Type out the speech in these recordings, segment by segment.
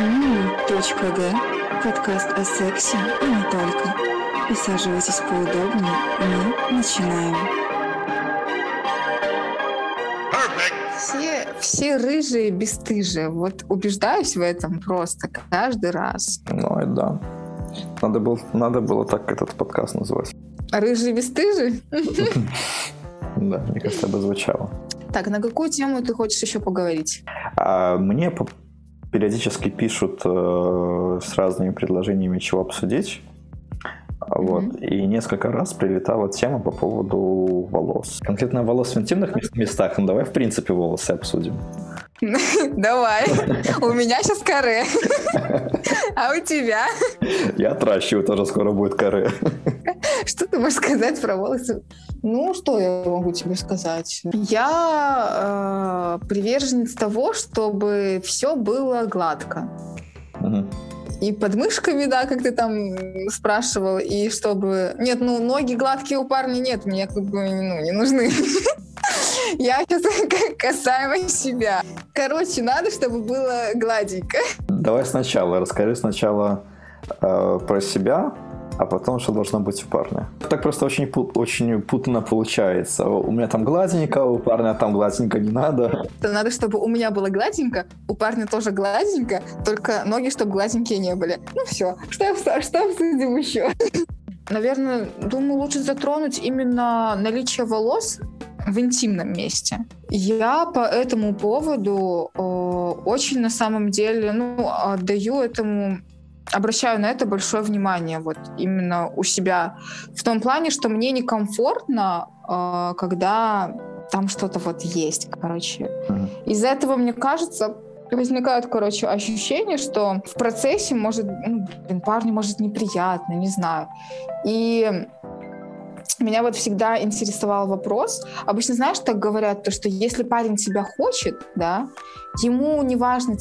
Мими.г. Подкаст о сексе и не только. Присаживайтесь поудобнее, мы начинаем. Все рыжие бесстыжие. Вот убеждаюсь в этом просто каждый раз. Ну, это да. Надо было так этот подкаст называть. Рыжие бесстыжие? Да, мне кажется, это звучало. Так, на какую тему ты хочешь еще поговорить? Мне периодически пишут с разными предложениями, чего обсудить. Вот. Mm-hmm. И несколько раз прилетала тема по поводу волос. Конкретно волос в интимных местах. Ну, давай, в принципе, волосы обсудим. Давай. У меня сейчас каре. А у тебя? Я отращиваю, тоже скоро будет каре. Что ты можешь сказать про волосы? Ну, что я могу тебе сказать? Я приверженец того, чтобы все было гладко. Mm-hmm. И под мышками, да, как ты там спрашивал, и чтобы... Нет, ну, ноги гладкие у парня нет, мне как бы не нужны. Я сейчас касаемо себя. Короче, надо, чтобы было гладенько. Давай сначала, расскажи сначала про себя, а потом, что должно быть у парня. Так просто очень путано получается. У меня там гладенько, у парня там гладенько не надо. Надо, чтобы у меня было гладенько, у парня тоже гладенько, только ноги, чтобы гладенькие не были. Ну все, что обсудим еще? Наверное, думаю, лучше затронуть именно наличие волос в интимном месте. Я по этому поводу очень, на самом деле, обращаю на это большое внимание вот именно у себя. В том плане, что мне некомфортно, когда там что-то вот есть, короче. Из-за этого, мне кажется, возникает, ощущение, что в процессе может, парню может неприятно, не знаю. И меня вот всегда интересовал вопрос. Обычно, знаешь, так говорят, то, что если парень тебя хочет, да, ему не важно,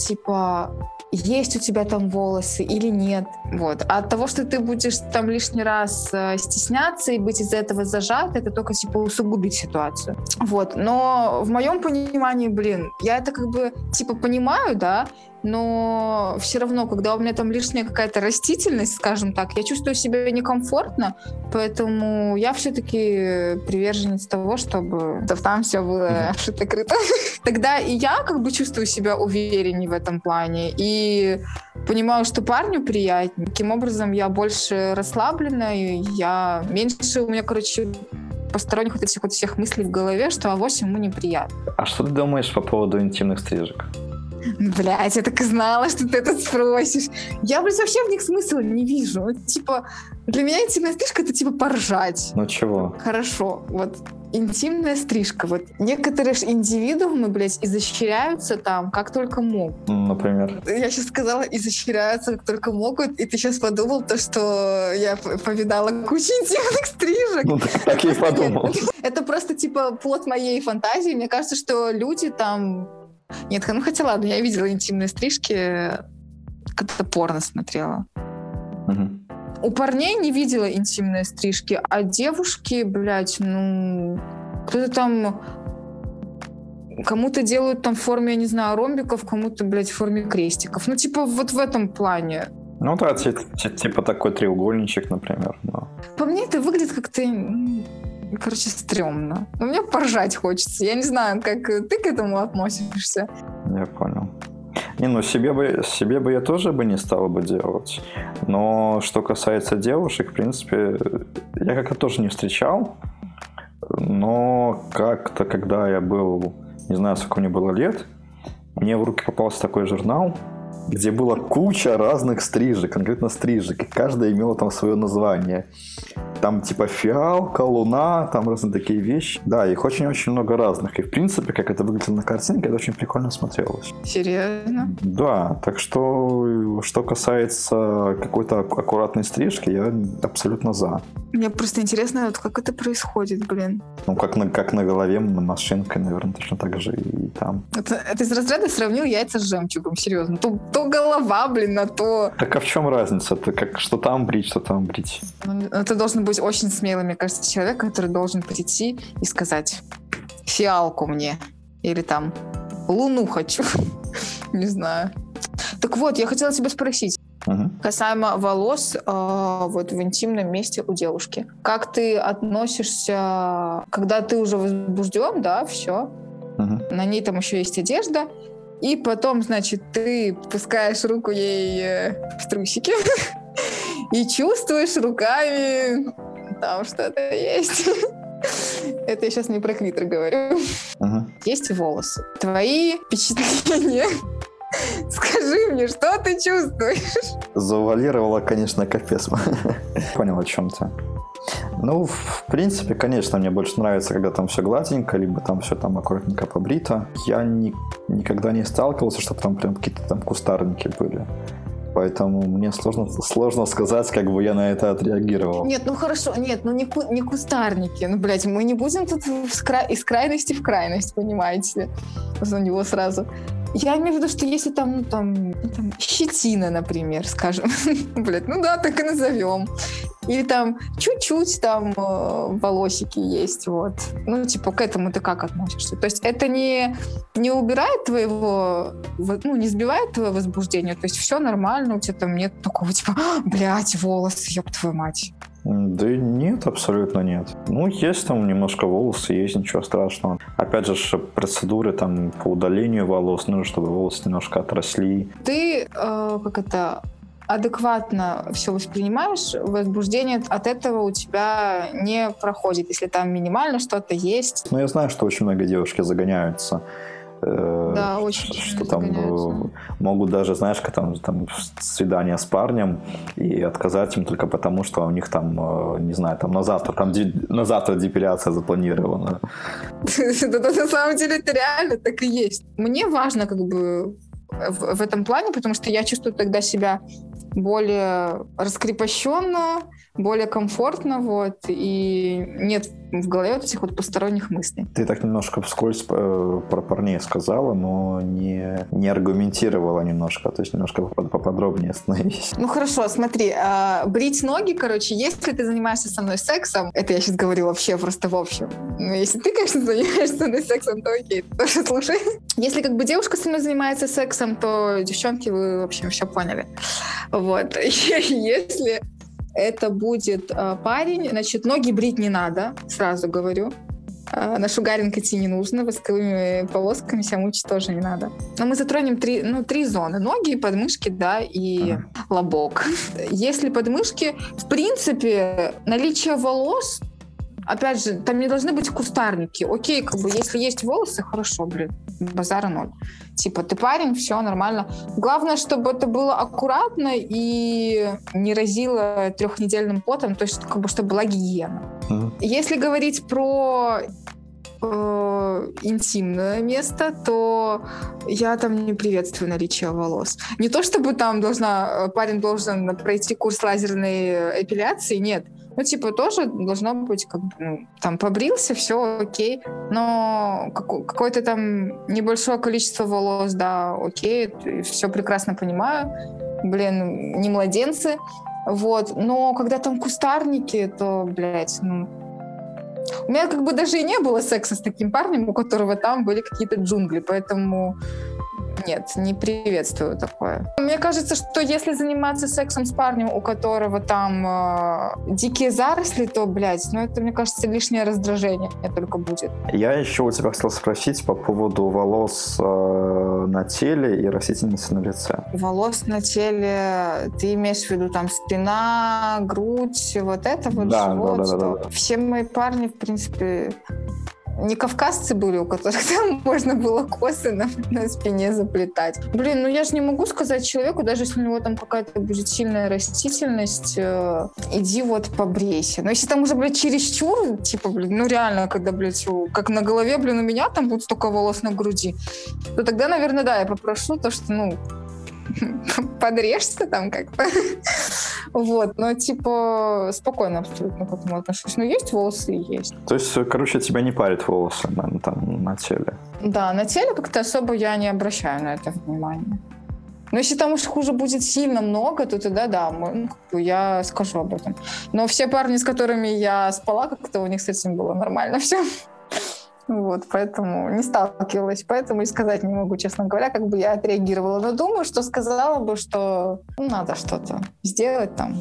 есть у тебя там волосы или нет. Вот. А от того, что ты будешь там лишний раз стесняться и быть из-за этого зажат, это только усугубит ситуацию. Вот. Но в моем понимании, я это понимаю, да, но все равно, когда у меня там лишняя какая-то растительность, скажем так, я чувствую себя некомфортно, поэтому я все-таки приверженец того, чтобы там все было шито-крыто. Тогда и я чувствую себя увереннее в этом плане и понимаю, что парню приятнее. Таким образом, я больше расслаблена, и я меньше, у меня, посторонних всех мыслей в голове, что авось ему неприятно. А что ты думаешь по поводу интимных стрижек? Блять, я так и знала, что ты это спросишь. Я, вообще в них смысла не вижу. Для меня интимная стрижка — это поржать. Ну чего? Хорошо, интимная стрижка. Вот некоторые же индивидуумы, изощряются там, как только могут. Например? Я сейчас сказала, изощряются, как только могут, и ты сейчас подумал то, что я повидала кучу интимных стрижек. Ну, так я и подумал. Это просто, плод моей фантазии. Мне кажется, что люди там... Нет, хотя ладно, я видела интимные стрижки, как-то порно смотрела. Угу. У парней не видела интимные стрижки, а девушки, кто-то там... Кому-то делают там в форме, я не знаю, ромбиков, кому-то, в форме крестиков. Вот в этом плане. Ну да, такой треугольничек, например. Да. По мне это выглядит как-то... стрёмно. Но мне поржать хочется. Я не знаю, как ты к этому относишься. Я понял. Себе бы я тоже не стала делать. Но что касается девушек, в принципе, я как-то тоже не встречал. Но как-то, когда я был, не знаю, сколько мне было лет, мне в руки попался такой журнал, где была куча разных стрижек, конкретно стрижек, и каждая имела там свое название. Там фиалка, луна, там разные такие вещи. Да, их очень-очень много разных. И в принципе, как это выглядело на картинке, это очень прикольно смотрелось. Серьезно? Да, так что касается какой-то аккуратной стрижки, я абсолютно за. Мне просто интересно, как это происходит, Ну, как на голове, на машинке, наверное, точно так же и там. Это из разряда сравнил яйца с жемчугом, серьезно. То голова, а то... Так а в чем разница? Это как что там брить, что там брить? Это должен быть очень смелый, мне кажется, человек, который должен прийти и сказать: фиалку мне. Или луну хочу. Не знаю. Так Вот, я хотела тебя спросить. Касаемо волос вот в интимном месте у девушки. Как ты относишься, когда ты уже возбужден, да, все. На ней там еще есть одежда. И потом, значит, ты пускаешь руку ей в трусики и чувствуешь руками там что-то есть. Это я сейчас не про клитор говорю. Есть волосы. Твои впечатления... Скажи мне, что ты чувствуешь? Завуалировала, конечно, капец. Понял, о чем ты. Ну, в принципе, конечно, мне больше нравится, когда там все гладенько, либо там все там аккуратненько побрито. Я никогда не сталкивался, чтобы там прям какие-то там кустарники были. Поэтому мне сложно сказать, как бы я на это отреагировал. Нет, ну хорошо, нет, ну не кустарники. Ну, блядь, мы не будем тут из крайности в крайность, понимаете? У него сразу... Я имею в виду, что если там щетина, например, скажем, блядь, ну да, так и назовем. Или там чуть-чуть там волосики есть, вот. Ну, типа, к этому ты как относишься? То есть это не убирает твоего, ну, не сбивает твое возбуждение? То есть все нормально, у тебя там нет такого, типа, блядь, волосы, ёб твою мать. Да нет, абсолютно нет. Ну, есть там немножко волосы, есть, ничего страшного. Опять же, процедуры там по удалению волос, ну, чтобы волосы немножко отросли. Ты, адекватно все воспринимаешь, возбуждение от этого у тебя не проходит, если там минимально что-то есть. Ну, я знаю, что очень много девушки загоняются. Да, очень что там могут даже, знаешь, там свидание с парнем и отказать им только потому, что у них там, не знаю, на завтра депиляция запланирована. На самом деле это реально так и есть. Мне важно как бы в этом плане, потому что я чувствую тогда себя более раскрепощенно, более комфортно, вот, и нет в голове вот этих вот посторонних мыслей. Ты так немножко вскользь про парней сказала, но не аргументировала немножко, то есть немножко поподробнее остановись. Ну хорошо, смотри, брить ноги, короче, если ты занимаешься со мной сексом, это я сейчас говорю вообще просто в общем, но если ты, конечно, занимаешься со мной сексом, то окей, ты тоже слушай. Если как бы девушка со мной занимается сексом, то, девчонки, вы, в общем, все поняли. Вот, если... это будет парень, значит, ноги брить не надо, сразу говорю. На шугаринг идти не нужно, восковыми полосками себя мучить тоже не надо. Но мы затронем три зоны. Ноги, подмышки, да, и лобок. Если подмышки, в принципе, наличие волос, опять же, там не должны быть кустарники. Окей, как бы, если есть волосы, хорошо, блин, базара ноль. Типа, ты парень, все нормально. Главное, чтобы это было аккуратно и не разило трехнедельным потом, то есть, как бы, чтобы была гигиена. Если говорить про интимное место, то я там не приветствую наличие волос. Не то, чтобы там парень должен пройти курс лазерной эпиляции, нет. Ну, типа, тоже должно быть, как бы, ну, там, побрился, все, окей. Но какое-то там небольшое количество волос, да, окей, все прекрасно понимаю. Блин, не младенцы. Вот, но когда там кустарники, то, блядь, ну... У меня как бы даже и не было секса с таким парнем, у которого там были какие-то джунгли, поэтому... Нет, не приветствую такое. Мне кажется, что если заниматься сексом с парнем, у которого там дикие заросли, то, блядь, ну это, мне кажется, лишнее раздражение только будет. Я еще у тебя хотел спросить по поводу волос на теле и растительности на лице. Волос на теле, ты имеешь в виду там спина, грудь, вот это вот, да, живот? Да. Все мои парни, в принципе... Не кавказцы были, у которых там можно было косы на спине заплетать. Блин, ну я же не могу сказать человеку, даже если у него там какая-то будет сильная растительность, иди вот побрейся. Но если там уже, блядь, чересчур, типа, блин, ну реально, когда, блядь, как на голове, блин, у меня там будет столько волос на груди, то тогда, наверное, да, я попрошу то, что, ну, подрежься там как-то. Вот, но типа спокойно абсолютно к этому отношусь. Ну, есть волосы и есть. То есть, короче, тебя не парят волосы на теле? Да, на теле как-то особо я не обращаю на это внимания. Но если там уж хуже будет сильно много, то тогда да, я скажу об этом. Но все парни, с которыми я спала, как-то у них с этим было нормально все. Вот, поэтому не сталкивалась, поэтому и сказать не могу, честно говоря, как бы я отреагировала. Но думаю, что сказала бы, что надо что-то сделать там,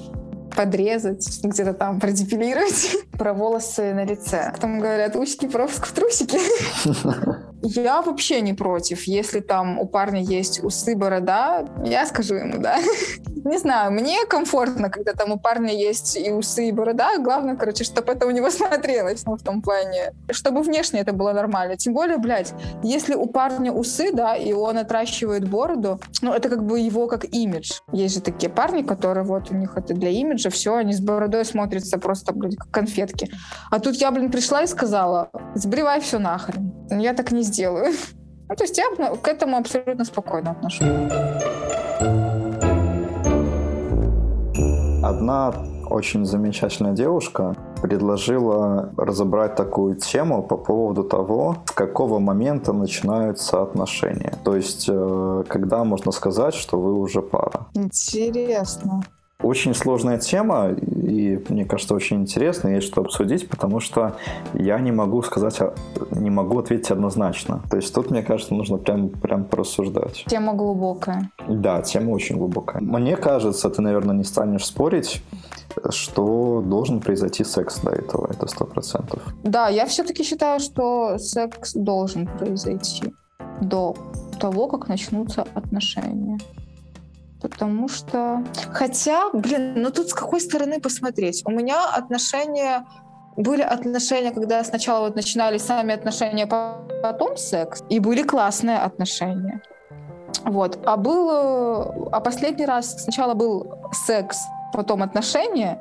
подрезать, где-то там продепилировать. Про волосы на лице. Там говорят, усики, пропуск в трусики. Я вообще не против, если там у парня есть усы, борода, я скажу ему, да. Не знаю, мне комфортно, когда там у парня есть и усы, и борода. Главное, короче, чтобы это у него смотрелось, ну, в том плане. Чтобы внешне это было нормально. Тем более, блядь, если у парня усы, да, и он отращивает бороду, ну, это как бы его как имидж. Есть же такие парни, которые вот у них это для имиджа, все, они с бородой смотрятся просто, блядь, как конфетки. А тут я, блин, пришла и сказала, сбривай все нахрен. Я так не сделаю. Ну, то есть я к этому абсолютно спокойно отношусь. Одна очень замечательная девушка предложила разобрать такую тему по поводу того, с какого момента начинаются отношения. То есть, когда можно сказать, что вы уже пара. Интересно. Очень сложная тема, и, мне кажется, очень интересно, есть что обсудить, потому что я не могу ответить однозначно. То есть тут, мне кажется, нужно прям порассуждать. Тема глубокая. Да, тема очень глубокая. Мне кажется, ты, наверное, не станешь спорить, что должен произойти секс до этого, это 100%. Да, я все-таки считаю, что секс должен произойти до того, как начнутся отношения. Потому что... Хотя, блин, ну тут с какой стороны посмотреть? У меня отношения... Были отношения, когда сначала вот начинались сами отношения, потом секс. И были классные отношения. Вот. А последний раз сначала был секс, потом отношения.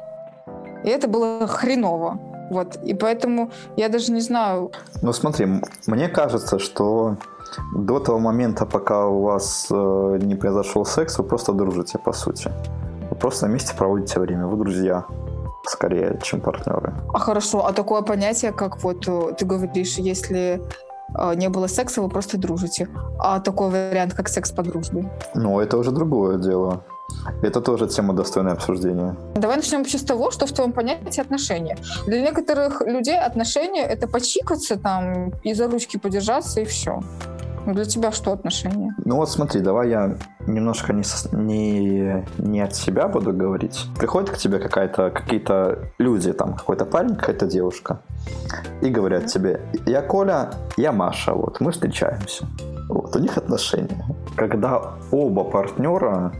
И это было хреново. Вот. И поэтому я даже не знаю... Ну смотри, мне кажется, что... До того момента, пока у вас не произошел секс, вы просто дружите, по сути. Вы просто вместе проводите время, вы друзья, скорее, чем партнеры. А хорошо, а такое понятие, как вот ты говоришь, если не было секса, вы просто дружите. А такой вариант, как секс по дружбе? Ну, это уже другое дело. Это тоже тема достойного обсуждения. Давай начнем вообще с того, что в твоем понятии отношения. Для некоторых людей отношения — это почикаться там и за ручки подержаться, и все. Для тебя что отношения? Ну вот смотри, давай я немножко не от себя буду говорить. Приходят к тебе какие-то люди, там какой-то парень, какая-то девушка, и говорят тебе, я Коля, я Маша, вот, мы встречаемся. Вот, у них отношения. Когда оба партнера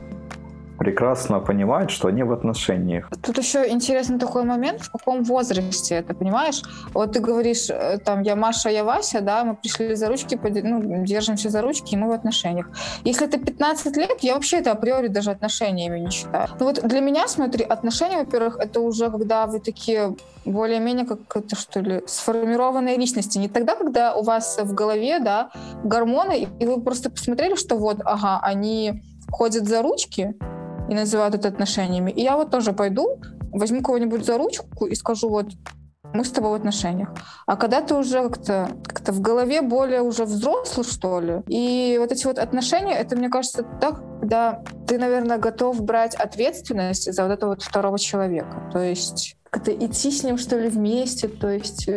прекрасно понимают, что они в отношениях. Тут еще интересный такой момент, в каком возрасте это, понимаешь? Вот ты говоришь, там, я Маша, я Вася, да, мы пришли за ручки, держимся за ручки, и мы в отношениях. Если это 15 лет, я вообще это априори даже отношениями не считаю. Ну вот для меня, смотри, отношения, во-первых, это уже когда вы такие более-менее, как это, что ли, сформированные личности. Не тогда, когда у вас в голове, да, гормоны, и вы просто посмотрели, что вот, ага, они ходят за ручки, и называют это отношениями. И я вот тоже пойду, возьму кого-нибудь за ручку и скажу, вот, мы с тобой в отношениях. А когда ты уже как-то в голове более уже взрослый, что ли, и вот эти вот отношения, это, мне кажется, так, когда ты, наверное, готов брать ответственность за вот этого вот второго человека. То есть как-то идти с ним, что ли, вместе, то есть и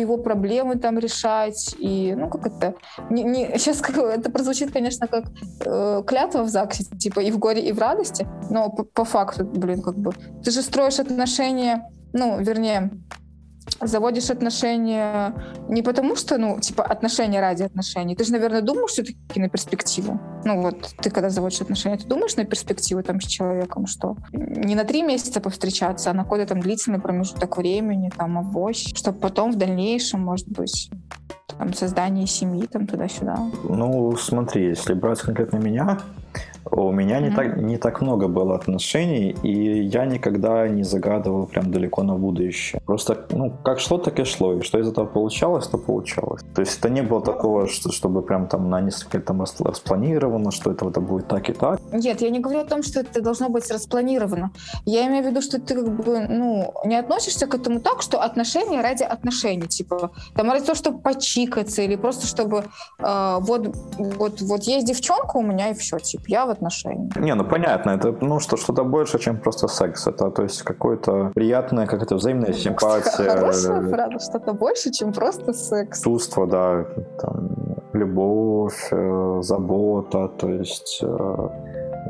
его проблемы там решать, и, ну, как это... сейчас это прозвучит, конечно, как клятва в ЗАГСе, типа, и в горе, и в радости, но по факту, блин, как бы... Ты же строишь отношения, ну, вернее, заводишь отношения не потому, что, ну, типа, отношения ради отношений. Ты же, наверное, думаешь все-таки на перспективу. Ну, вот, ты когда заводишь отношения, ты думаешь на перспективу там с человеком, что не на 3 месяца повстречаться, а на какой-то там длительный промежуток времени, там, авось, чтобы потом в дальнейшем, может быть, там, создание семьи, там, туда-сюда. Ну, смотри, если брать конкретно меня, у меня не так много было отношений, и я никогда не загадывал прям далеко на будущее. Просто, ну, как шло, так и шло. И что из этого получалось, то получалось. То есть это не было такого, чтобы прям там на несколько там распланировано, что это будет так и так. Нет, я не говорю о том, что это должно быть распланировано. Я имею в виду, что ты как бы, ну, не относишься к этому так, что отношения ради отношений. Типа, там ради того, чтобы почикаться, или просто чтобы вот есть девчонка у меня, и все, типа, я отношениях. Не, ну понятно, это что-то больше, чем просто секс. Это, то есть, какое-то приятное, какая-то взаимная симпатия. Хорошая фраза, что-то больше, чем просто секс. Чувство, да, там, любовь, забота, то есть...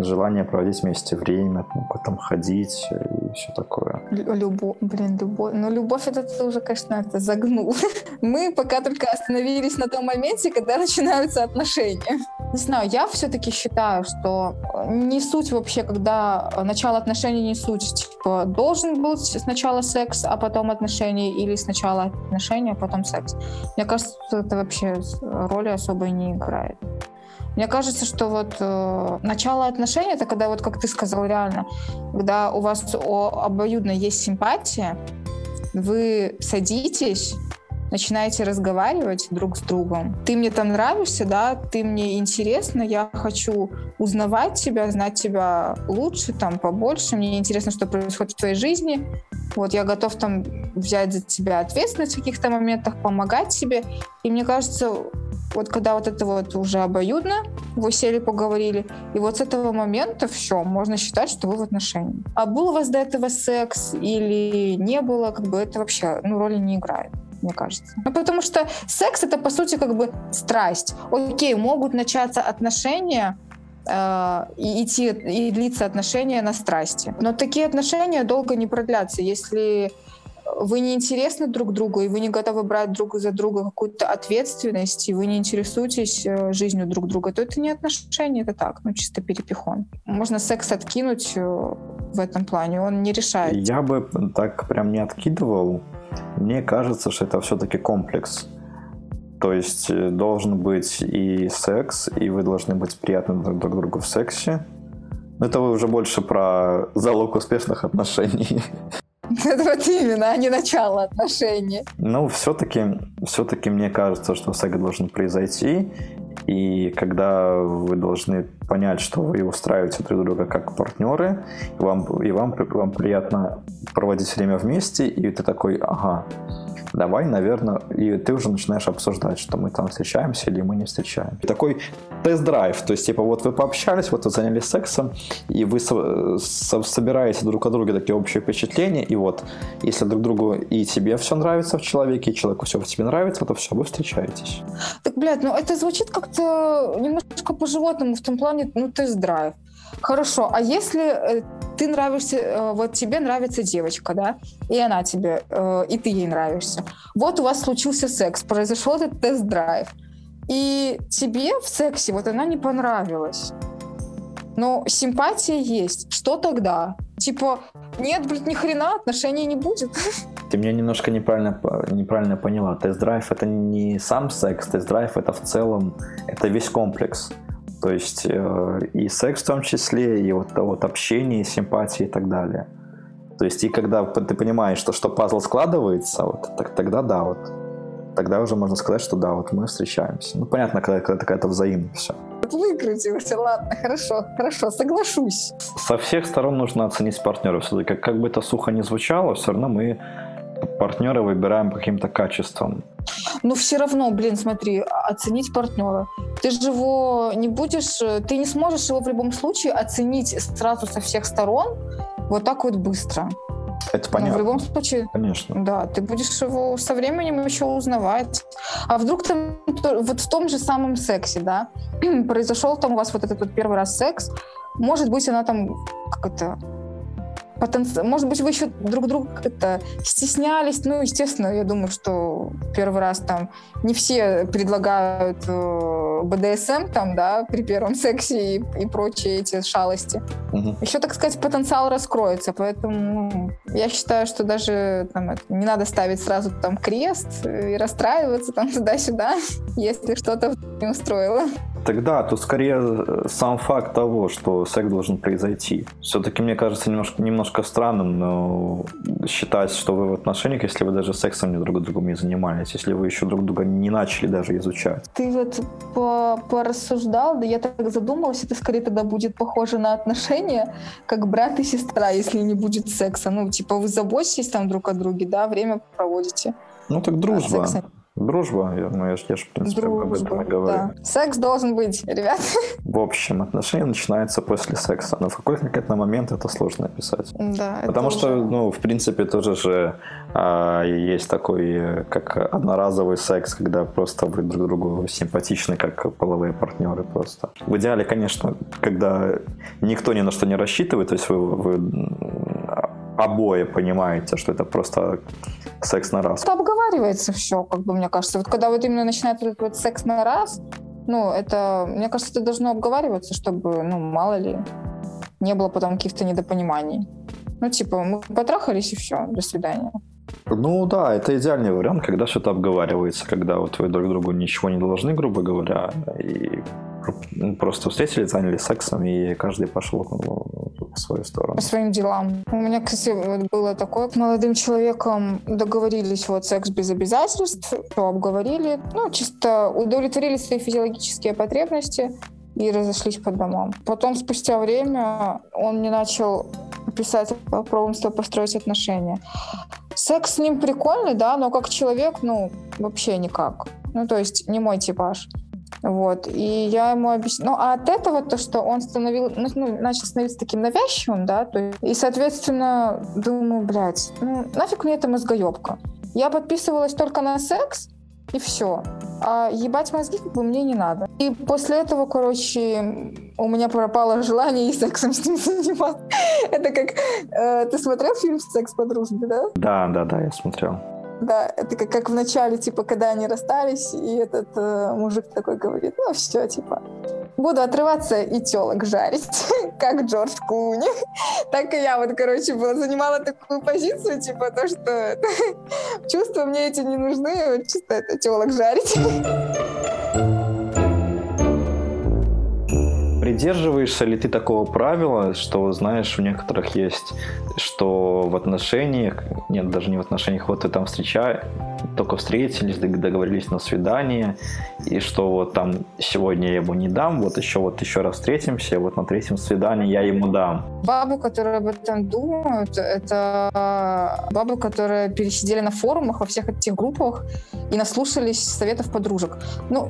Желание проводить вместе время, потом ходить и все такое. Любовь. Ну, любовь, это ты уже, конечно, это загнул. Мы пока только остановились на том моменте, когда начинаются отношения. Не знаю, я все-таки считаю, что не суть вообще, когда начало отношений, не суть. Типа, должен был сначала секс, а потом отношения, или сначала отношения, а потом секс. Мне кажется, это вообще роли особой не играет. Мне кажется, что начало отношений — это когда, как ты сказал, реально, когда у вас обоюдно есть симпатия, вы садитесь, начинаете разговаривать друг с другом. Ты мне там нравишься, да, ты мне интересна, я хочу узнавать тебя, знать тебя лучше, там, побольше, мне интересно, что происходит в твоей жизни, вот, я готов там взять за тебя ответственность в каких-то моментах, помогать тебе, и мне кажется, когда это уже обоюдно, вы сели, поговорили, и с этого момента все, можно считать, что вы в отношении. А был у вас до этого секс или не было, это вообще роли не играет, мне кажется. Потому что секс — это, по сути, страсть. Окей, могут начаться отношения, и длиться отношения на страсти. Но такие отношения долго не продлятся, если... Вы не интересны друг другу, и вы не готовы брать друг за друга какую-то ответственность, и вы не интересуетесь жизнью друг друга, то это не отношения, это так, чисто перепихон. Можно секс откинуть в этом плане, он не решает. Я бы так прям не откидывал. Мне кажется, что это все-таки комплекс. То есть должен быть и секс, и вы должны быть приятны друг другу в сексе. Но это уже больше про залог успешных отношений. Это именно, а не начало отношений. Все-таки мне кажется, что секс должен произойти, и когда вы должны понять, что вы устраиваете друг друга как партнеры, и вам приятно проводить время вместе, и ты такой, ага, давай, наверное, и ты уже начинаешь обсуждать, что мы там встречаемся или мы не встречаемся. Такой тест-драйв, то есть, вы пообщались, вы занялись сексом, и вы собираете друг от друга такие общие впечатления, и если друг другу и тебе все нравится в человеке, и человеку все в тебе нравится, то все, вы встречаетесь. Так, это звучит как-то немножко по-животному, в том плане, тест-драйв. Хорошо, а если ты нравишься, тебе нравится девочка, да, и она тебе, и ты ей нравишься. У вас случился секс, произошел этот тест-драйв, и тебе в сексе она не понравилась, но симпатия есть. Что тогда? Нет, ни хрена, отношений не будет. Ты меня немножко неправильно поняла. Тест-драйв — это не сам секс, тест-драйв — это в целом, это весь комплекс. То есть и секс в том числе, и общение, симпатии и так далее. То есть и когда ты понимаешь, что пазл складывается, тогда да, тогда уже можно сказать, что да, мы встречаемся. Понятно, когда какая-то взаимность все. Выкрутился, ладно, хорошо, соглашусь. Со всех сторон нужно оценить партнеров. Все-таки, как бы это сухо не звучало, все равно мы партнера выбираем каким-то качеством. Все равно, смотри, оценить партнера. Ты же его не будешь, ты не сможешь его в любом случае оценить сразу со всех сторон так быстро. Это понятно. В любом случае, конечно. Да, ты будешь его со временем еще узнавать. А вдруг там в том же самом сексе, да, произошел там у вас этот первый раз секс, может быть, она там может быть, вы еще друг друга стеснялись. Естественно, я думаю, что первый раз там не все предлагают БДСМ там, да, при первом сексе и прочие эти шалости. Угу. Еще, так сказать, потенциал раскроется. Поэтому я считаю, что даже не надо ставить сразу крест и расстраиваться туда-сюда, если что-то не устроило. Тогда тут скорее сам факт того, что секс должен произойти. Все-таки мне кажется немножко странным, но считать, что вы в отношениях, если вы даже сексом друг другом не занимались, если вы еще друг друга не начали даже изучать. Ты порассуждал, да я так задумалась, это скорее тогда будет похоже на отношения, как брат и сестра, если не будет секса. Вы заботитесь друг о друге, да, время проводите. Так дружба. Дружба, я же, в принципе, об этом и говорю. Да. Секс должен быть, ребят. В общем, отношения начинаются после секса, но в какой конкретно момент это сложно описать. Да, потому что, уже... в принципе, тоже же есть такой, как одноразовый секс, когда просто вы друг другу симпатичны, как половые партнеры просто. В идеале, конечно, когда никто ни на что не рассчитывает, то есть вы обои понимаете, что это просто секс на раз. Это обговаривается все, мне кажется. Вот когда именно начинает этот секс на раз, это, мне кажется, это должно обговариваться, чтобы, мало ли, не было потом каких-то недопониманий. Мы потрахались и все, до свидания. Да, это идеальный вариант, когда что-то обговаривается, когда вы друг другу ничего не должны, грубо говоря, и просто встретились, занялись сексом, и каждый пошел в свою сторону. По своим делам. У меня, кстати, было такое, с молодым человеком договорились, секс без обязательств, все обговорили, чисто удовлетворили свои физиологические потребности и разошлись по домам. Потом, спустя время, он мне начал писать о пробовстве построить отношения. Секс с ним прикольный, да, но как человек, вообще никак. То есть не мой типаж. И я ему объяснила. А от этого то, что он начал становиться таким навязчивым, да, и, соответственно, думаю, нафиг мне эта мозгоебка. Я подписывалась только на секс, и все. А ебать мозги мне не надо. И после этого, у меня пропало желание и сексом с ним заниматься. Это как... ты смотрел фильм «Секс по дружбе», да? Да, я смотрел. Да, это как в начале, когда они расстались, и этот мужик такой говорит, все, буду отрываться и телок жарить, как Джордж Клуни. Так и я занимала такую позицию, то, что чувства мне эти не нужны, чисто это телок жарить. Придерживаешься ли ты такого правила, что, знаешь, у некоторых есть, что в отношениях, нет, даже не в отношениях, ты там только встретились, договорились на свидание, и что там сегодня я ему не дам, еще раз встретимся, на третьем свидании я ему дам. Бабы, которые об этом думают, это бабы, которые пересидели на форумах, во всех этих группах и наслушались советов подружек.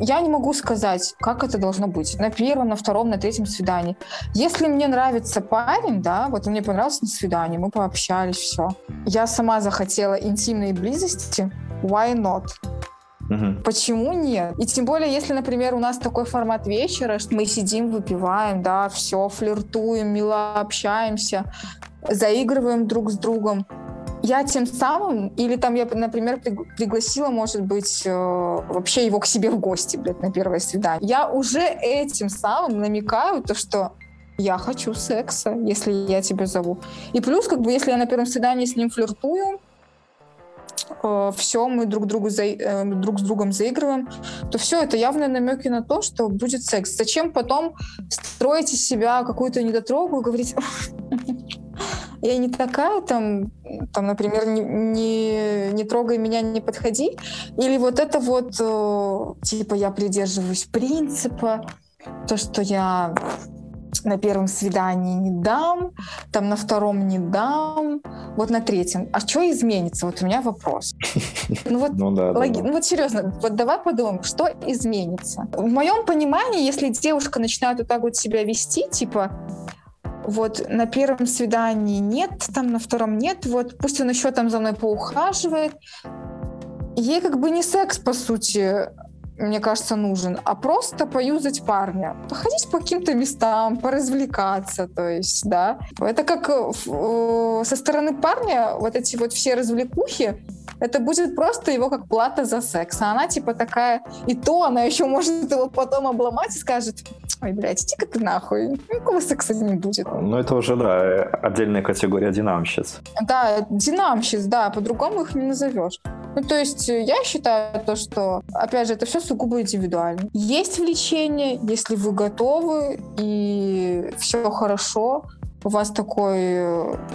Я не могу сказать, как это должно быть. На первом, на втором, на третьем свидании. Если мне нравится парень, да, мне понравился на свидании, мы пообщались, все. Я сама захотела интимной близости, why not? Угу. Почему нет? И тем более, если, например, у нас такой формат вечера, что мы сидим, выпиваем, да, все, флиртуем, мило общаемся, заигрываем друг с другом. Я тем самым, или я, например, пригласила, может быть, вообще его к себе в гости, на первое свидание. Я уже этим самым намекаю то, что я хочу секса, если я тебя зову. И плюс, если я на первом свидании с ним флиртую, все, мы друг с другом заигрываем, то все это явные намеки на то, что будет секс. Зачем потом строить из себя какую-то недотрогу и говорить... Я не такая, например, не трогай меня, не подходи. Или я придерживаюсь принципа, то, что я на первом свидании не дам, на втором не дам, на третьем. А что изменится? У меня вопрос. Серьезно, давай подумаем, что изменится? В моем понимании, если девушка начинает себя вести, на первом свидании нет, на втором нет, пусть он еще за мной поухаживает. Ей не секс, по сути, мне кажется, нужен, а просто поюзать парня, походить по каким-то местам, поразвлекаться, то есть, да. Это как со стороны парня эти все развлекухи, это будет просто его как плата за секс. А она такая, и то она еще может его потом обломать и скажет... Ой, блядь, иди-ка ты нахуй. Никакого секса не будет. Это уже, да, отдельная категория динамщиц. Да, динамщиц, да, по-другому их не назовешь. То есть я считаю то, что, опять же, это все сугубо индивидуально. Есть влечение, если вы готовы и все хорошо, у вас такой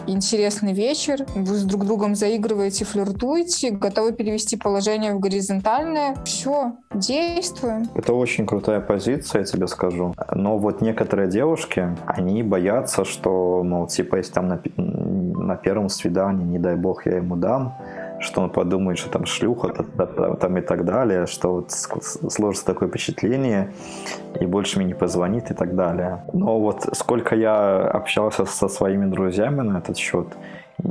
интересный вечер, вы с друг другом заигрываете, флиртуете, готовы перевести положение в горизонтальное. Все, действуем. Это очень крутая позиция, я тебе скажу. Но некоторые девушки, они боятся, что, если на первом свидании, не дай бог, я ему дам, что он подумает, что там шлюха там и так далее, что вот сложится такое впечатление и больше мне не позвонит и так далее. Но вот сколько я общался со своими друзьями на этот счет,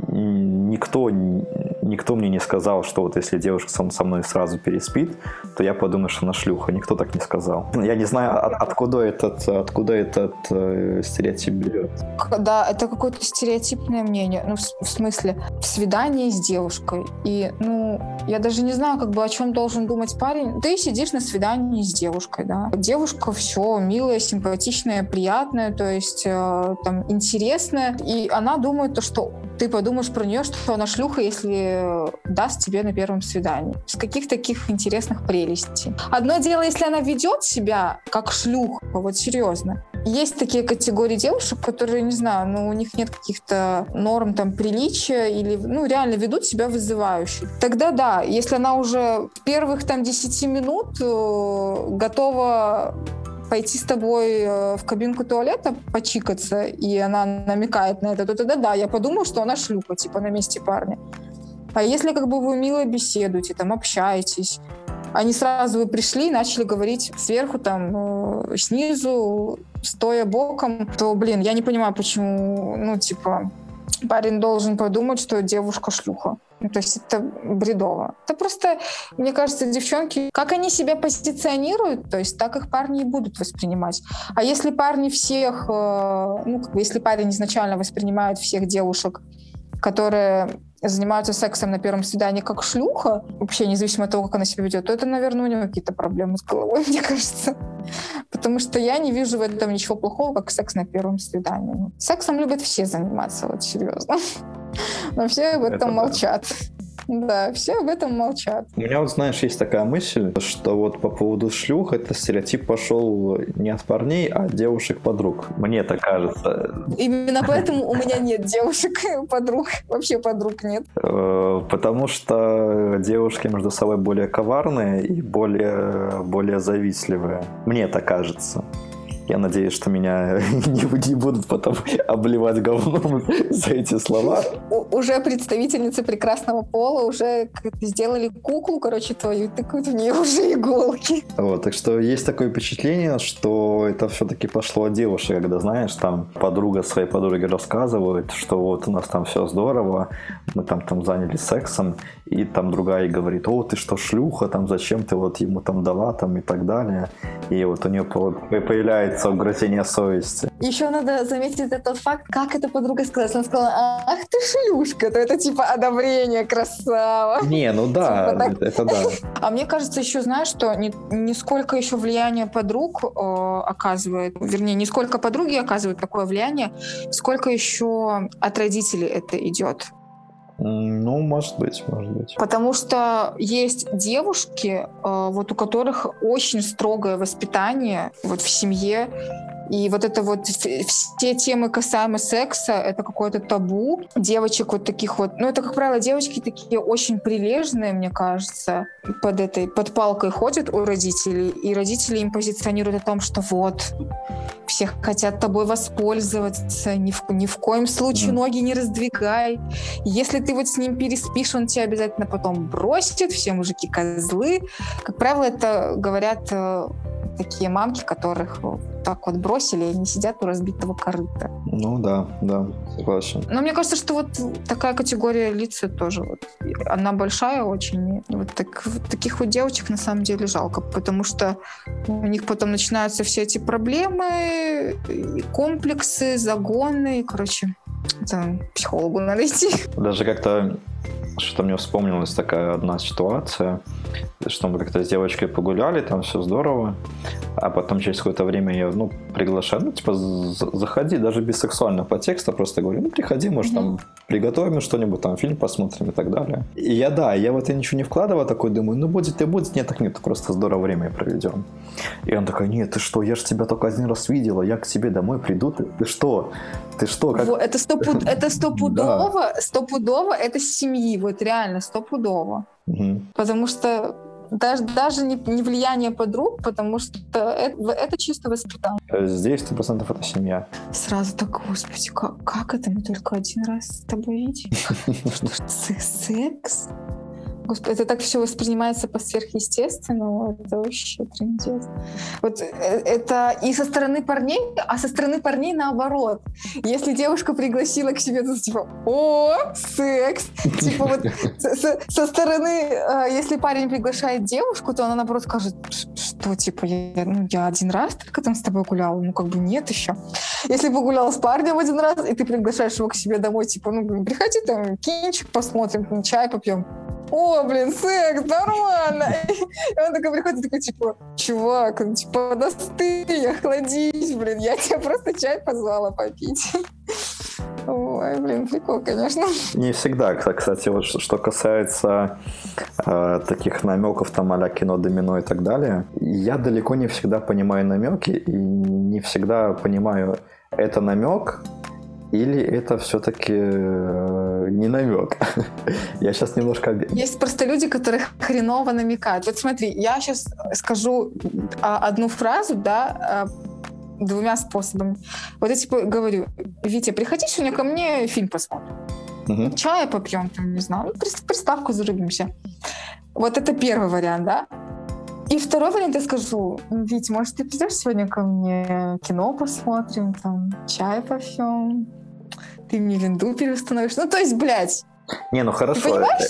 никто мне не сказал, что вот если девушка со мной сразу переспит, то я подумаю, что она шлюха. Никто так не сказал. Я не знаю, откуда этот стереотип берет. Да, это какое-то стереотипное мнение. Ну, в смысле, в свидании с девушкой. И, ну, я даже не знаю, как бы о чем должен думать парень. Ты сидишь на свидании с девушкой, да. Девушка все милая, симпатичная, приятная, то есть там интересная. И она думает то, что ты подумаешь про нее, что она шлюха, если даст тебе на первом свидании. С каких таких интересных прелестей. Одно дело, если она ведет себя как шлюха, вот серьезно. Есть такие категории девушек, которые, не знаю, ну, у них нет каких-то норм там приличия или, ну, реально ведут себя вызывающе. Тогда да, если она уже первых там 10 минут готова пойти с тобой в кабинку туалета почикаться, и она намекает на это, то тогда да, я подумала, что она шлюха, типа, на месте парня. А если как бы вы мило беседуете, там, общаетесь, они сразу вы пришли и начали говорить сверху, там, снизу, стоя боком, то, блин, я не понимаю, почему, ну, типа, парень должен подумать, что девушка шлюха. Ну, то есть это бредово. Это просто, мне кажется, девчонки, как они себя позиционируют, то есть так их парни и будут воспринимать. А если парни всех, ну, как бы, если парень изначально воспринимает всех девушек, которые занимаются сексом на первом свидании как шлюха, вообще независимо от того, как она себя ведет, то это, наверное, у него какие-то проблемы с головой, мне кажется. Потому что я не вижу в этом ничего плохого, как секс на первом свидании. Сексом любят все заниматься, вот серьезно. Но все об этом молчат. Да, все об этом молчат. У меня вот, знаешь, есть такая мысль, что вот по поводу шлюх это стереотип пошел не от парней, а от девушек-подруг. Мне так кажется. Именно поэтому у меня нет девушек-подруг. Вообще подруг нет. Потому что девушки между собой более коварные и более завистливые. Мне так кажется. Я надеюсь, что меня не будут потом обливать говном за эти слова. Уже представительницы прекрасного пола уже сделали куклу, короче, твою, тыкают в нее уже иголки. Вот, так что есть такое впечатление, что это все-таки пошло от девушек, когда, знаешь, там подруга своей подруге рассказывает, что вот у нас там все здорово, мы там занялись сексом, и там другая ей говорит: о, ты что, шлюха, там зачем ты вот ему там дала, там и так далее. И вот у нее появляется угрызение совести. Еще надо заметить этот факт, как эта подруга сказала. Она сказала: ах ты шлюшка, то это типа одобрение, красава. Не, ну да, типа это да. А мне кажется, еще знаешь, что нисколько еще влияние подруг оказывает, вернее, не сколько подруги оказывают такое влияние, сколько еще от родителей это идет. Ну, может быть. Потому что есть девушки, вот у которых очень строгое воспитание вот в семье, и вот это вот все темы касаемо секса, это какое-то табу. Девочек вот таких вот, ну это, как правило, девочки такие очень прилежные, мне кажется, под палкой ходят у родителей, и родители им позиционируют о том, что вот, все хотят тобой воспользоваться, ни в коем случае ноги не раздвигай. Если ты вот с ним переспишь, он тебя обязательно потом бросит, все мужики козлы. Как правило, это говорят такие мамки, которых так вот бросили, и они сидят у разбитого корыта. Ну да, согласен. Но мне кажется, что вот такая категория лиц тоже, вот, она большая очень. И вот таких вот девочек на самом деле жалко, потому что у них потом начинаются все эти проблемы, и комплексы, загоны, и, короче, это психологу надо идти. Даже как-то что мне вспомнилась такая одна ситуация, что мы как-то с девочкой погуляли, там все здорово, а потом через какое-то время я, приглашаю, заходи, даже без сексуального подтекста, просто говорю, приходи, может, там, приготовим что-нибудь, там, фильм посмотрим и так далее. И я в это ничего не вкладывал, такой думаю, будет, нет, просто здорово время проведем. И он такой: нет, ты что, я же тебя только один раз видела, я к тебе домой приду, ты что? Как... Это стопудово, это семьи, вот реально стопудово. Потому что даже не влияние подруг, потому что это чисто воспитание. Здесь 100% это семья. Сразу так: господи, как это мы только один раз с тобой видим? Секс? Господи, это так все воспринимается по-сверхъестественному. Это вообще трындец. Вот это и со стороны парней, а со стороны парней наоборот. Если девушка пригласила к себе, то типа, о, секс. Типа вот со стороны, если парень приглашает девушку, то она наоборот скажет, что типа, я один раз только там с тобой гуляла, ну как бы нет еще. Если погуляла с парнем один раз, и ты приглашаешь его к себе домой, типа, ну приходи там, кинчик посмотрим, чай попьем. О, блин, секс, нормально. И он такой приходит, такой, типа, чувак, ну, типа, достынь, охладись, блин, я тебя просто чай позвала попить. Ой, блин, прикол, конечно. Не всегда, кстати, вот что касается таких намеков там а-ля кино, домино и так далее, я далеко не всегда понимаю намеки и не всегда понимаю, это намек или это все-таки не намек. Я сейчас немножко... Есть просто люди, которые хреново намекают. Вот смотри, я сейчас скажу одну фразу, да, двумя способами. Вот я типа говорю, Витя, приходи сегодня ко мне, фильм посмотрим. Угу. Чая попьем, там, не знаю, приставку зарубимся. Вот это первый вариант, да. И второй вариант я скажу, Витя, может, ты придешь сегодня ко мне, кино посмотрим, там, чай попьем, ты мне винду переустановишь. Ну, то есть, блядь. Не, ну хорошо. Ты понимаешь,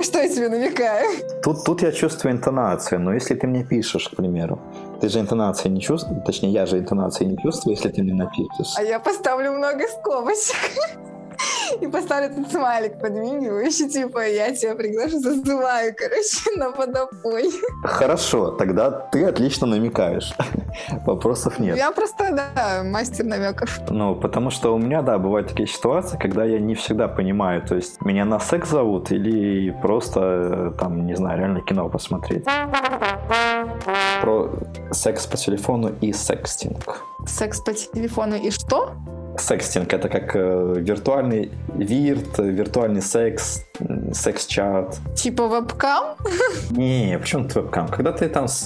на что я тебе намекаю? Тут я чувствую интонацию, но если ты мне пишешь, к примеру, ты же интонации не чувствуешь, точнее, я же интонации не чувствую, если ты мне напишешь. А я поставлю много скобочек. И поставлю этот смайлик подмигивающий, типа, я тебя приглашу, зазываю, короче, на водопой. Хорошо, тогда ты отлично намекаешь. Вопросов нет. Я просто, да, мастер намеков. Ну, потому что у меня, да, бывают такие ситуации, когда я не всегда понимаю, то есть меня на секс зовут или просто, там, не знаю, реально кино посмотреть. Про секс по телефону и секстинг. Секс по телефону и что? Секстинг — это как виртуальный вирт, виртуальный секс, секс-чат. Типа вебкам? Не, почему ты вебкам? Когда ты там с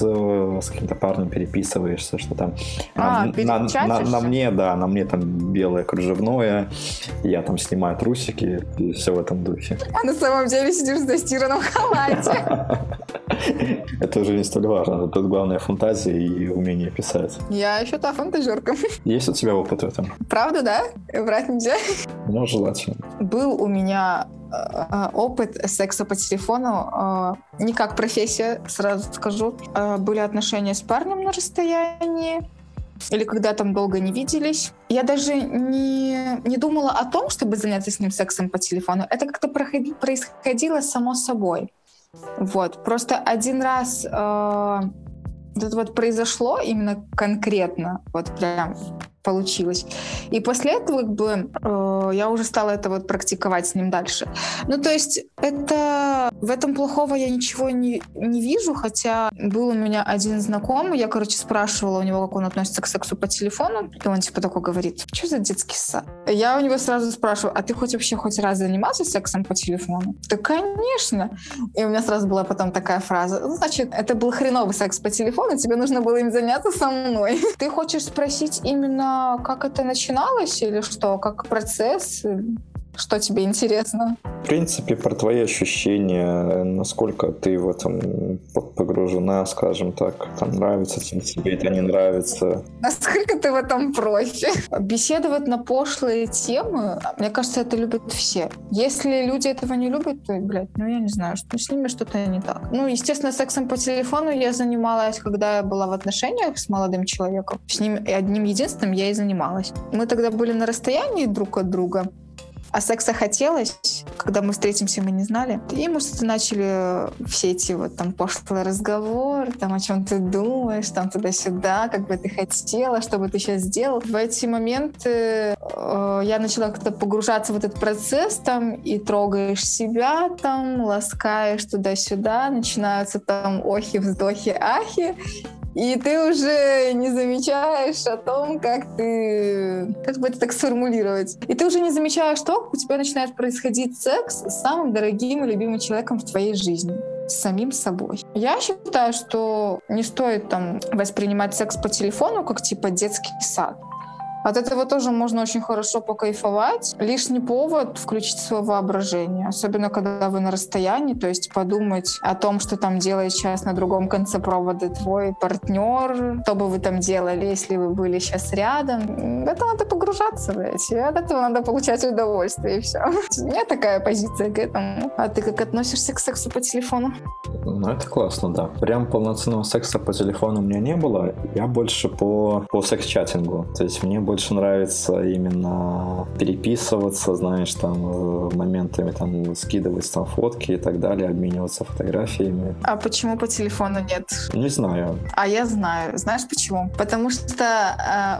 каким-то парнем переписываешься, что там на мне, да, на мне там белое кружевное, я там снимаю трусики и все в этом духе. А на самом деле сидишь в застиранном халате. Это уже не столь важно. Тут главное фантазия и умение писать. Я еще та фантазерка. Есть у тебя опыт в этом? Правда, да? Врать нельзя? Ну, желательно. Был у меня опыт секса по телефону. Не как профессия, сразу скажу. Были отношения с парнем на расстоянии. Или когда там долго не виделись. Я даже не думала о том, чтобы заняться с ним сексом по телефону. Это как-то происходило само собой. Вот, просто один раз это вот произошло именно конкретно, вот прям получилось. И после этого как бы я уже стала это вот практиковать с ним дальше. Ну, то есть это... В этом плохого я ничего не вижу, хотя был у меня один знакомый, я, короче, спрашивала у него, как он относится к сексу по телефону, и он типа такой говорит, что за детский сад? Я у него сразу спрашиваю, а ты хоть раз занимался сексом по телефону? Да, конечно! И у меня сразу была потом такая фраза, ну, значит, это был хреновый секс по телефону, тебе нужно было им заняться со мной. Ты хочешь спросить именно, как это начиналось или что? Как процесс? Что тебе интересно? В принципе, про твои ощущения, насколько ты в этом погружена, скажем так, там нравится, тебе это не нравится. Насколько ты в этом профи? Беседовать на пошлые темы, мне кажется, это любят все. Если люди этого не любят, то, блядь, ну я не знаю, что с ними что-то не так. Ну, естественно, сексом по телефону я занималась, когда я была в отношениях с молодым человеком. С ним одним единственным я и занималась. Мы тогда были на расстоянии друг от друга. А секса хотелось, когда мы встретимся, мы не знали. И мы что-то начали все эти вот там пошлый разговор, там о чем ты думаешь, там туда-сюда, как бы ты хотела, что бы ты сейчас сделал. В эти моменты я начала как-то погружаться в этот процесс, там, и трогаешь себя, там, ласкаешь туда-сюда, начинаются там охи, вздохи, ахи. И ты уже не замечаешь о том, как ты... Как бы это так сформулировать? И ты уже не замечаешь то, у тебя начинает происходить секс с самым дорогим и любимым человеком в твоей жизни. С самим собой. Я считаю, что не стоит там воспринимать секс по телефону как типа детский сад. От этого тоже можно очень хорошо покайфовать. Лишний повод включить свое воображение, особенно когда вы на расстоянии, то есть подумать о том, что там делает сейчас на другом конце провода твой партнер, что бы вы там делали, если вы были сейчас рядом. В это надо погружаться, блядь, и от этого надо получать удовольствие, и все. У меня такая позиция к этому. А ты как относишься к сексу по телефону? Ну, это классно, да. Прям полноценного секса по телефону у меня не было. Я больше по секс-чатингу. То есть мне больше нравится именно переписываться, знаешь, там, моментами, там, скидывать там фотки и так далее, обмениваться фотографиями. А почему по телефону нет? Не знаю. А я знаю. Знаешь почему? Потому что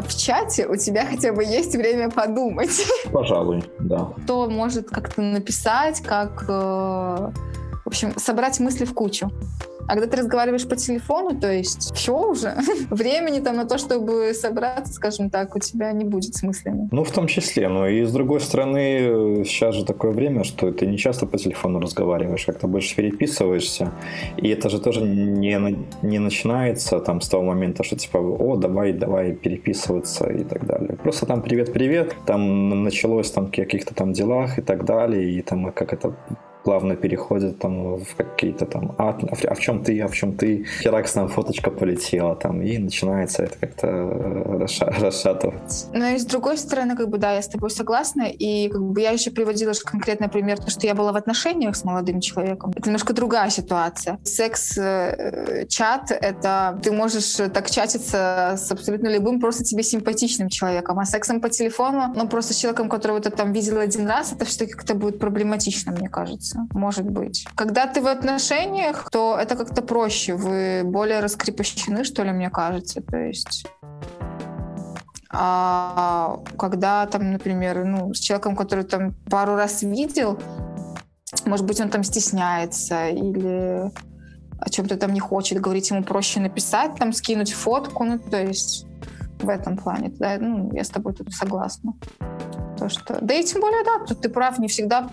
в чате у тебя хотя бы есть время подумать. Пожалуй, да. Кто может как-то написать, как... В общем, собрать мысли в кучу. А когда ты разговариваешь по телефону, то есть все уже, времени там на то, чтобы собраться, скажем так, у тебя не будет с мыслями. Ну, в том числе. Но и с другой стороны, сейчас же такое время, что ты не часто по телефону разговариваешь, как-то больше переписываешься. И это же тоже не начинается там с того момента, что типа, о, давай переписываться и так далее. Просто там привет-привет, там началось там каких-то там делах и так далее, и там как это... плавно переходит там в какие-то там а в чем ты, херакс, там фоточка полетела там, и начинается это как-то расшатываться. Ну и с другой стороны, как бы да, я с тобой согласна, и как бы я еще приводила конкретный пример, то, что я была в отношениях с молодым человеком. Это немножко другая ситуация. Секс-чат — это ты можешь так чатиться с абсолютно любым, просто тебе симпатичным человеком, а сексом по телефону, ну просто с человеком, которого ты там видела один раз, это все-таки как-то будет проблематично, мне кажется. Может быть. Когда ты в отношениях, то это как-то проще. Вы более раскрепощены, что ли, мне кажется. То есть... А когда там, например, ну, с человеком, который там пару раз видел, может быть, он там стесняется или о чем-то там не хочет говорить, ему проще написать, там, скинуть фотку. Ну, то есть в этом плане. Да, ну, я с тобой тут согласна. То, что... Да и тем более, да, тут ты прав, не всегда...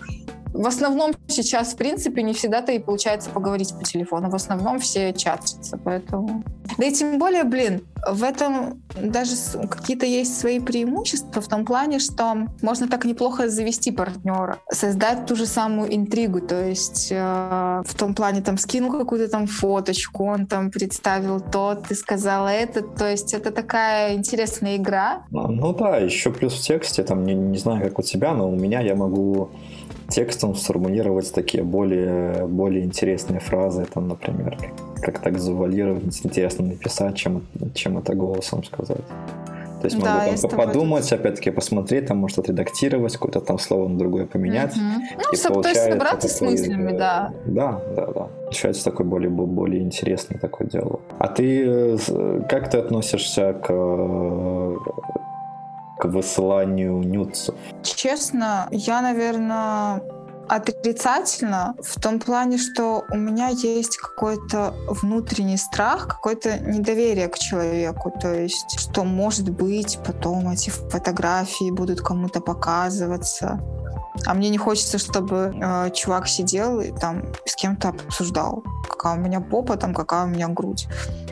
В основном сейчас, в принципе, не всегда-то и получается поговорить по телефону. В основном все чатятся, поэтому... Да и тем более, блин, в этом даже какие-то есть свои преимущества в том плане, что можно так неплохо завести партнера, создать ту же самую интригу, то есть в том плане, там, скинул какую-то там фоточку, он там представил то, ты сказала это, то есть это такая интересная игра. Ну да, еще плюс в тексте, там, не знаю, как у тебя, но у меня я могу... текстом сформулировать такие более интересные фразы, там, например, как так завуалировать, интересно написать, чем это голосом сказать. То есть да, могу там подумать, опять-таки посмотреть, там, может, отредактировать, какое-то там слово на другое поменять. Ну, то есть собраться с мыслями, да. Да. Получается такой более интересный такой диалог. А ты как ты относишься к высыланию нюдсов? Честно, я, наверное, отрицательно в том плане, что у меня есть какой-то внутренний страх, какое-то недоверие к человеку, то есть, что, может быть, потом эти фотографии будут кому-то показываться. А мне не хочется, чтобы чувак сидел и там с кем-то обсуждал, какая у меня попа, там, какая у меня грудь.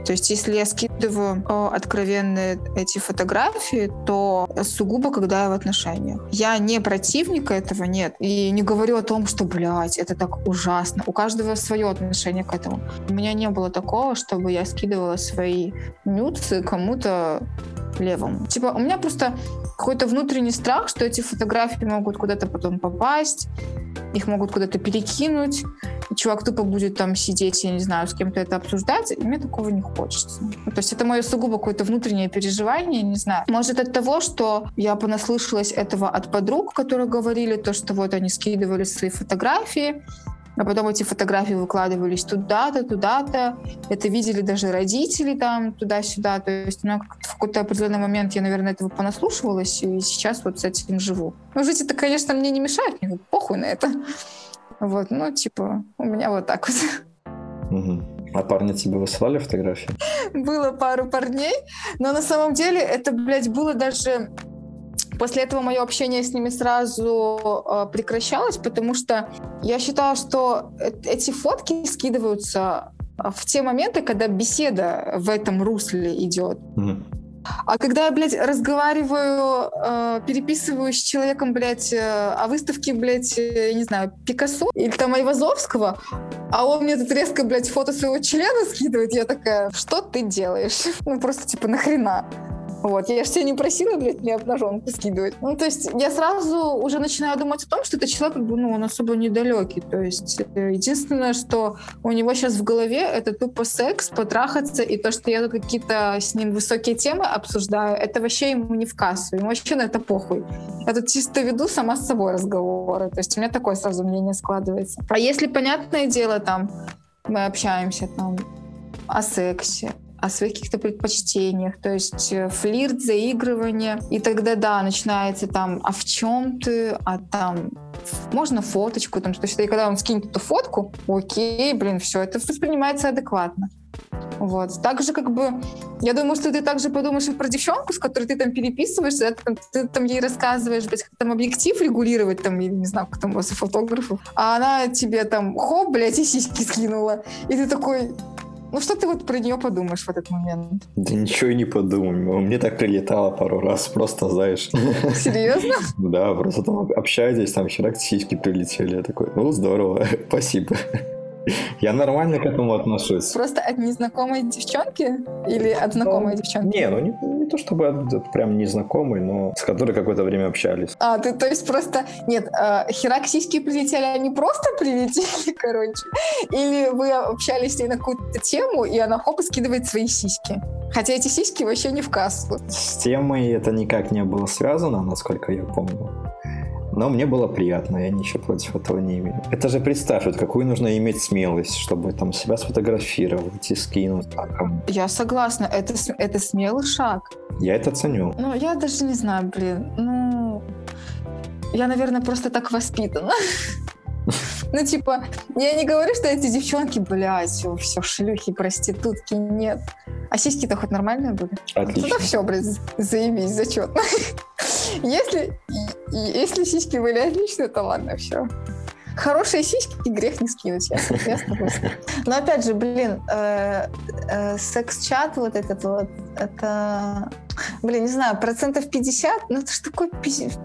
То есть, если я скидываю откровенные эти фотографии, то сугубо, когда я в отношениях. Я не противника этого, нет. И не говорю о том, что, блядь, это так ужасно. У каждого свое отношение к этому. У меня не было такого, чтобы я скидывала свои нюдсы кому-то левому. Типа, у меня просто какой-то внутренний страх, что эти фотографии могут куда-то потом попасть, их могут куда-то перекинуть, и чувак тупо будет там сидеть, я не знаю, с кем-то это обсуждать, и мне такого не хочется. Ну, то есть это мое сугубо какое-то внутреннее переживание, не знаю. Может, от того, что я понаслышалась этого от подруг, которые говорили, то, что вот они скидывали свои фотографии, а потом эти фотографии выкладывались туда-то, туда-то. Это видели даже родители там туда-сюда. То есть ну, в какой-то определенный момент я, наверное, этого понаслушивалась, и сейчас вот с этим живу. Ну, жить это, конечно, мне не мешает, мне похуй на это. Вот, ну, типа, у меня вот так вот. А парни тебе высылали фотографии? Было пару парней, но на самом деле это, блядь, было даже... После этого мое общение с ними сразу прекращалось, потому что я считала, что эти фотки скидываются в те моменты, когда беседа в этом русле идет. А когда я, разговариваю, переписываюсь с человеком, о выставке, я не знаю, Пикассо или там Айвазовского, а он мне тут резко, фото своего члена скидывает, я такая, что ты делаешь? Ну, просто, нахрена? Вот, я же тебя не просила, мне обнаженку скидывать. Ну, то есть я сразу уже начинаю думать о том, что этот человек, он особо недалекий. То есть единственное, что у него сейчас в голове, это тупо секс, потрахаться, и то, что я тут какие-то с ним высокие темы обсуждаю, это вообще ему не в кассу, ему вообще на это похуй. Я тут чисто веду сама с собой разговоры. То есть у меня такое сразу мнение складывается. А если, понятное дело, мы общаемся о сексе, о своих каких-то предпочтениях, то есть флирт, заигрывание. И тогда, да, начинается а в чем ты, можно фоточку, что-то. И когда он скинет эту фотку, окей, все, это воспринимается адекватно. Вот. Также, я думаю, что ты также подумаешь и про девчонку, с которой ты переписываешься, ты ей рассказываешь, как объектив регулировать, я не знаю, как у вас у фотографов, а она тебе хоп, и сиськи скинула. И ты такой... Ну, что ты про нее подумаешь в этот момент? Да ничего не подумаю. Мне так прилетало пару раз, просто, знаешь. Серьезно? Да, просто общаетесь, херак сиськи прилетели. Я такой, здорово, спасибо. Я нормально к этому отношусь. Просто от незнакомой девчонки? Или от знакомой девчонки? Не, не то чтобы от прям незнакомой, но с которой какое-то время общались. А, ты, то есть просто... Нет, херак сиськи прилетели, они просто прилетели, Или вы общались с ней на какую-то тему, и она хоп, и скидывает свои сиськи. Хотя эти сиськи вообще не в кассу. С темой это никак не было связано, насколько я помню. Но мне было приятно, я ничего против этого не имею. Это же представь, какую нужно иметь смелость, чтобы себя сфотографировать и скинуть. Я согласна, это смелый шаг. Я это ценю. Ну, я даже не знаю, я, наверное, просто так воспитана. Я не говорю, что эти девчонки, все, шлюхи, проститутки, нет. А сиськи-то хоть нормальные были? Отлично. Все, заебись, зачетно. Если сиськи были отличные, то ладно, все. Хорошие сиськи и грех не скинуть, я с тобой. Но опять же, секс-чат это... не знаю, 50%, это ж такой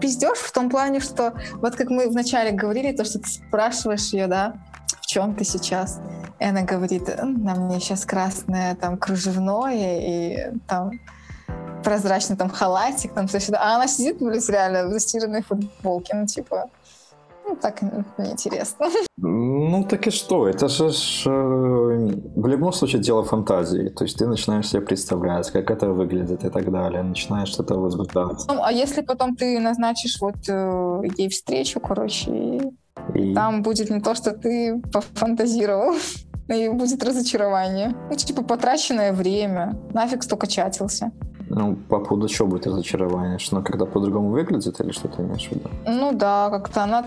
пиздеж в том плане, что как мы вначале говорили, то, что ты спрашиваешь ее, да, в чем ты сейчас? И она говорит, на мне сейчас красное кружевное и прозрачный халатик, все-сюда. А она сидит, реально в застиранной футболке, так неинтересно. Ну, так и что? Это же в любом случае дело фантазии. То есть ты начинаешь себе представлять, как это выглядит и так далее. Начинаешь что-то возбуждаться. Ну, а если потом ты назначишь ей встречу, и там будет не то, что ты пофантазировал, и будет разочарование. Потраченное время. Нафиг столько чатился. Ну, по поводу чего будет разочарование? Что она когда по-другому выглядит или что ты имеешь в виду? Ну да, как-то она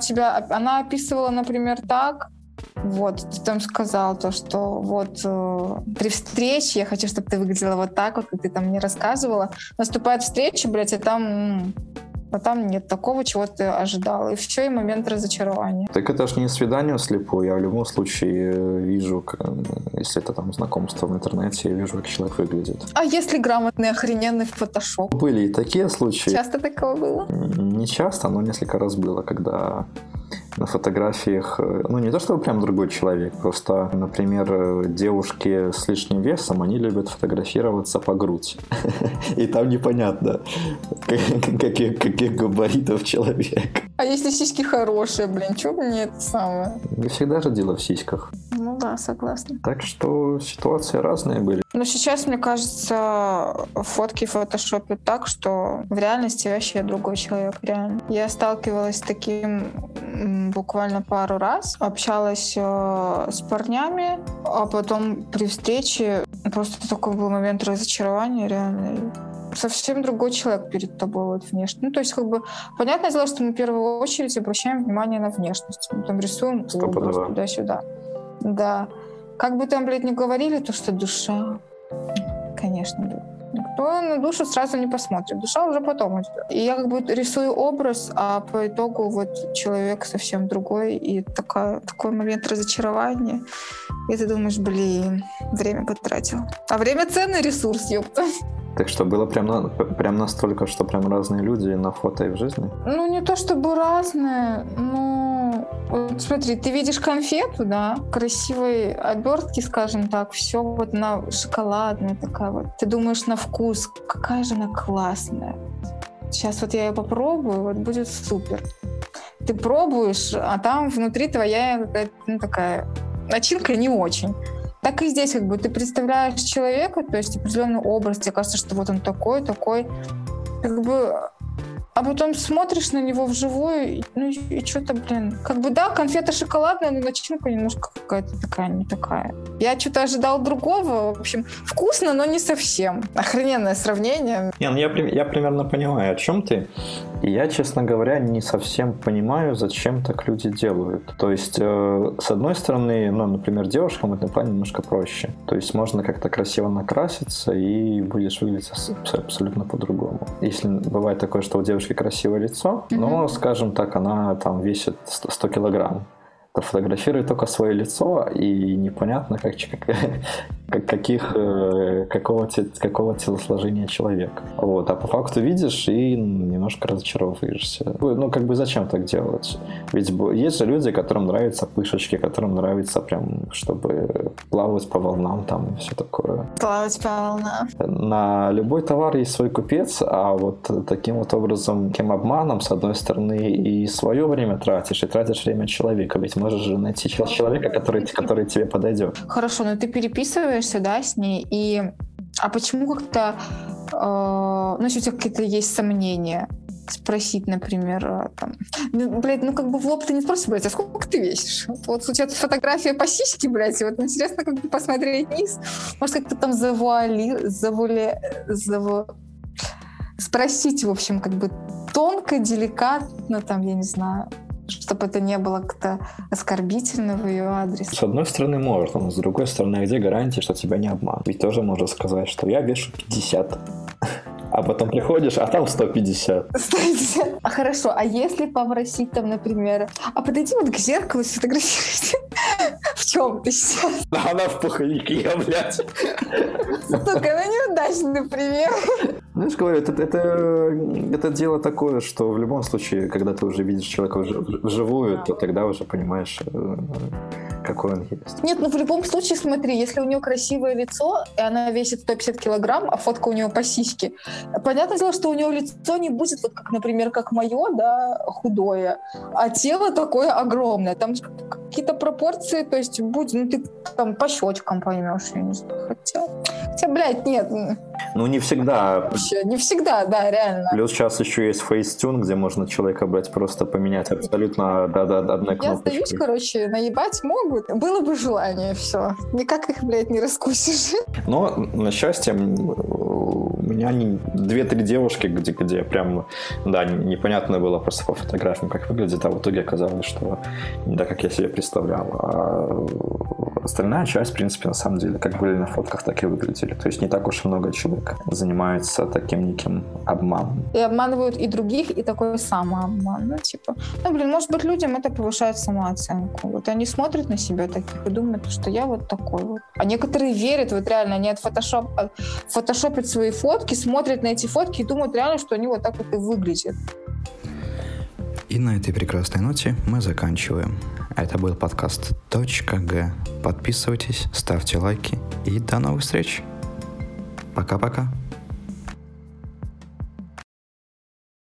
описывала, например, так, ты сказал то, что при встрече я хочу, чтобы ты выглядела так, как ты мне рассказывала. Наступает встреча, а там нет такого, чего ты ожидал. И все, и момент разочарования. Так это ж не свидание вслепую. Я в любом случае вижу, если это знакомство в интернете, я вижу, как человек выглядит. А если грамотный, охрененный фотошоп? Были и такие случаи. Часто такого было? Не часто, но несколько раз было, когда на фотографиях, не то чтобы прям другой человек, просто, например, девушки с лишним весом, они любят фотографироваться по грудь. И там непонятно, каких габаритов человек. А если сиськи хорошие, чего мне это самое? Не всегда же дело в сиськах. Ну да, согласна. Так что ситуации разные были. Но сейчас, мне кажется, фотки фотошопят так, что в реальности вообще другой человек, реально. Я сталкивалась с таким буквально пару раз, общалась с парнями, а потом при встрече просто такой был момент разочарования, реально. Совсем другой человек перед тобой внешне. Ну, то есть, понятное дело, что мы в первую очередь обращаем внимание на внешность. Мы рисуем образ туда-сюда. Да. Как бы там, не говорили, то, что душа, конечно, никто на душу сразу не посмотрит. Душа уже потом идет. И я рисую образ, а по итогу человек совсем другой. И такой момент разочарования. И ты думаешь, время потратил. А время ценный ресурс, ёпта. Так что было прям настолько, что прям разные люди на фото и в жизни? Ну, не то чтобы разные, но... Вот смотри, ты видишь конфету, да, красивой обертки, скажем так, все вот она шоколадная такая вот. Ты думаешь на вкус, какая же она классная. Сейчас вот я ее попробую, вот будет супер. Ты пробуешь, а там внутри твоя какая-то, ну, такая начинка не очень. Так и здесь как бы ты представляешь человека, то есть определенный образ, тебе кажется, что вот он такой, как бы, а потом смотришь на него вживую, и что-то, блин, как бы да, конфета шоколадная, но начинка немножко какая-то такая, не такая. Я что-то ожидал другого, в общем, вкусно, но не совсем. Охрененное сравнение. Я примерно понимаю, о чем ты. И я, честно говоря, не совсем понимаю, зачем так люди делают. То есть, с одной стороны, ну, например, девушкам в этом плане немножко проще. То есть можно как-то красиво накраситься и будешь выглядеть абсолютно по-другому. Если бывает такое, что у девушки красивое лицо, но, скажем так, она там весит 100 килограмм. То фотографирует только свое лицо, и непонятно, какого телосложения человек. Вот. А по факту видишь и немножко разочаровываешься. Ну, как бы зачем так делать? Ведь есть же люди, которым нравятся пышечки, которым нравится прям, чтобы плавать по волнам там и все такое. Плавать по волнам. На любой товар есть свой купец, а вот таким вот образом, таким обманом, с одной стороны, и свое время тратишь, и тратишь время человека. Ведь можешь же найти человека, который тебе подойдет. Хорошо, но ты переписываешься, да, с ней, и... А почему как-то... ну, если у тебя какие-то есть сомнения, спросить, например, там... Блядь, ну, как бы в лоб ты не спросишь, блядь, а сколько ты весишь? Вот случается фотография по сиське, блядь, и вот интересно как бы посмотреть вниз. Может, как-то там спросить, в общем, как бы тонко, деликатно, там, я не знаю... чтобы это не было как-то оскорбительно в ее адрес. С одной стороны, можно, но с другой стороны, где гарантия, что тебя не обманут? Ведь тоже можно сказать, что я вешу 50, а потом приходишь, а там 150. 150. Хорошо, а если попросить там, например, а подойди вот к зеркалу и сфотографируйся. В чем ты сейчас? Она в пуховике, блядь. Сука, она неудачный пример. Знаешь, говорю, это дело такое, что в любом случае, когда ты уже видишь человека вживую, то тогда уже понимаешь, какой он есть. Нет, ну в любом случае, смотри, если у нее красивое лицо, и она весит 150 килограмм, а фотка у нее по сиське, понятное дело, что у нее лицо не будет, вот как, например, как мое, да, худое, а тело такое огромное. Там какие-то пропорции, то есть будет, ну ты там по щечкам поймешь, я не знаю. Хотя, блядь, нет. Ну не всегда. Вообще, не всегда, да, реально. Плюс сейчас еще есть фейстюн, где можно человека, блядь, просто поменять абсолютно одной кнопочкой. Я остаюсь, короче, наебать могут. Было бы желание, все. Никак их, блядь, не раскусишь. Но, на счастье, у меня 2-3 девушки, где прям, да, непонятно было просто по фотографиям, как выглядит, а в итоге оказалось, что не так, как я себе представлял. А остальная часть, в принципе, на самом деле, как были на фотках, так и выглядели. То есть не так уж и много человек занимается таким неким обманом. И обманывают и других, и такой самообман. Ну, типа, ну, блин, может быть, людям это повышает самооценку. Вот они смотрят на себя таких и думают, что я вот такой вот. А некоторые верят, вот реально, они фотошопят свои фотки, смотрят на эти фотки и думают реально, что они вот так вот и выглядят. И на этой прекрасной ноте мы заканчиваем. Это был подкаст .г. Подписывайтесь, ставьте лайки и до новых встреч. Пока-пока.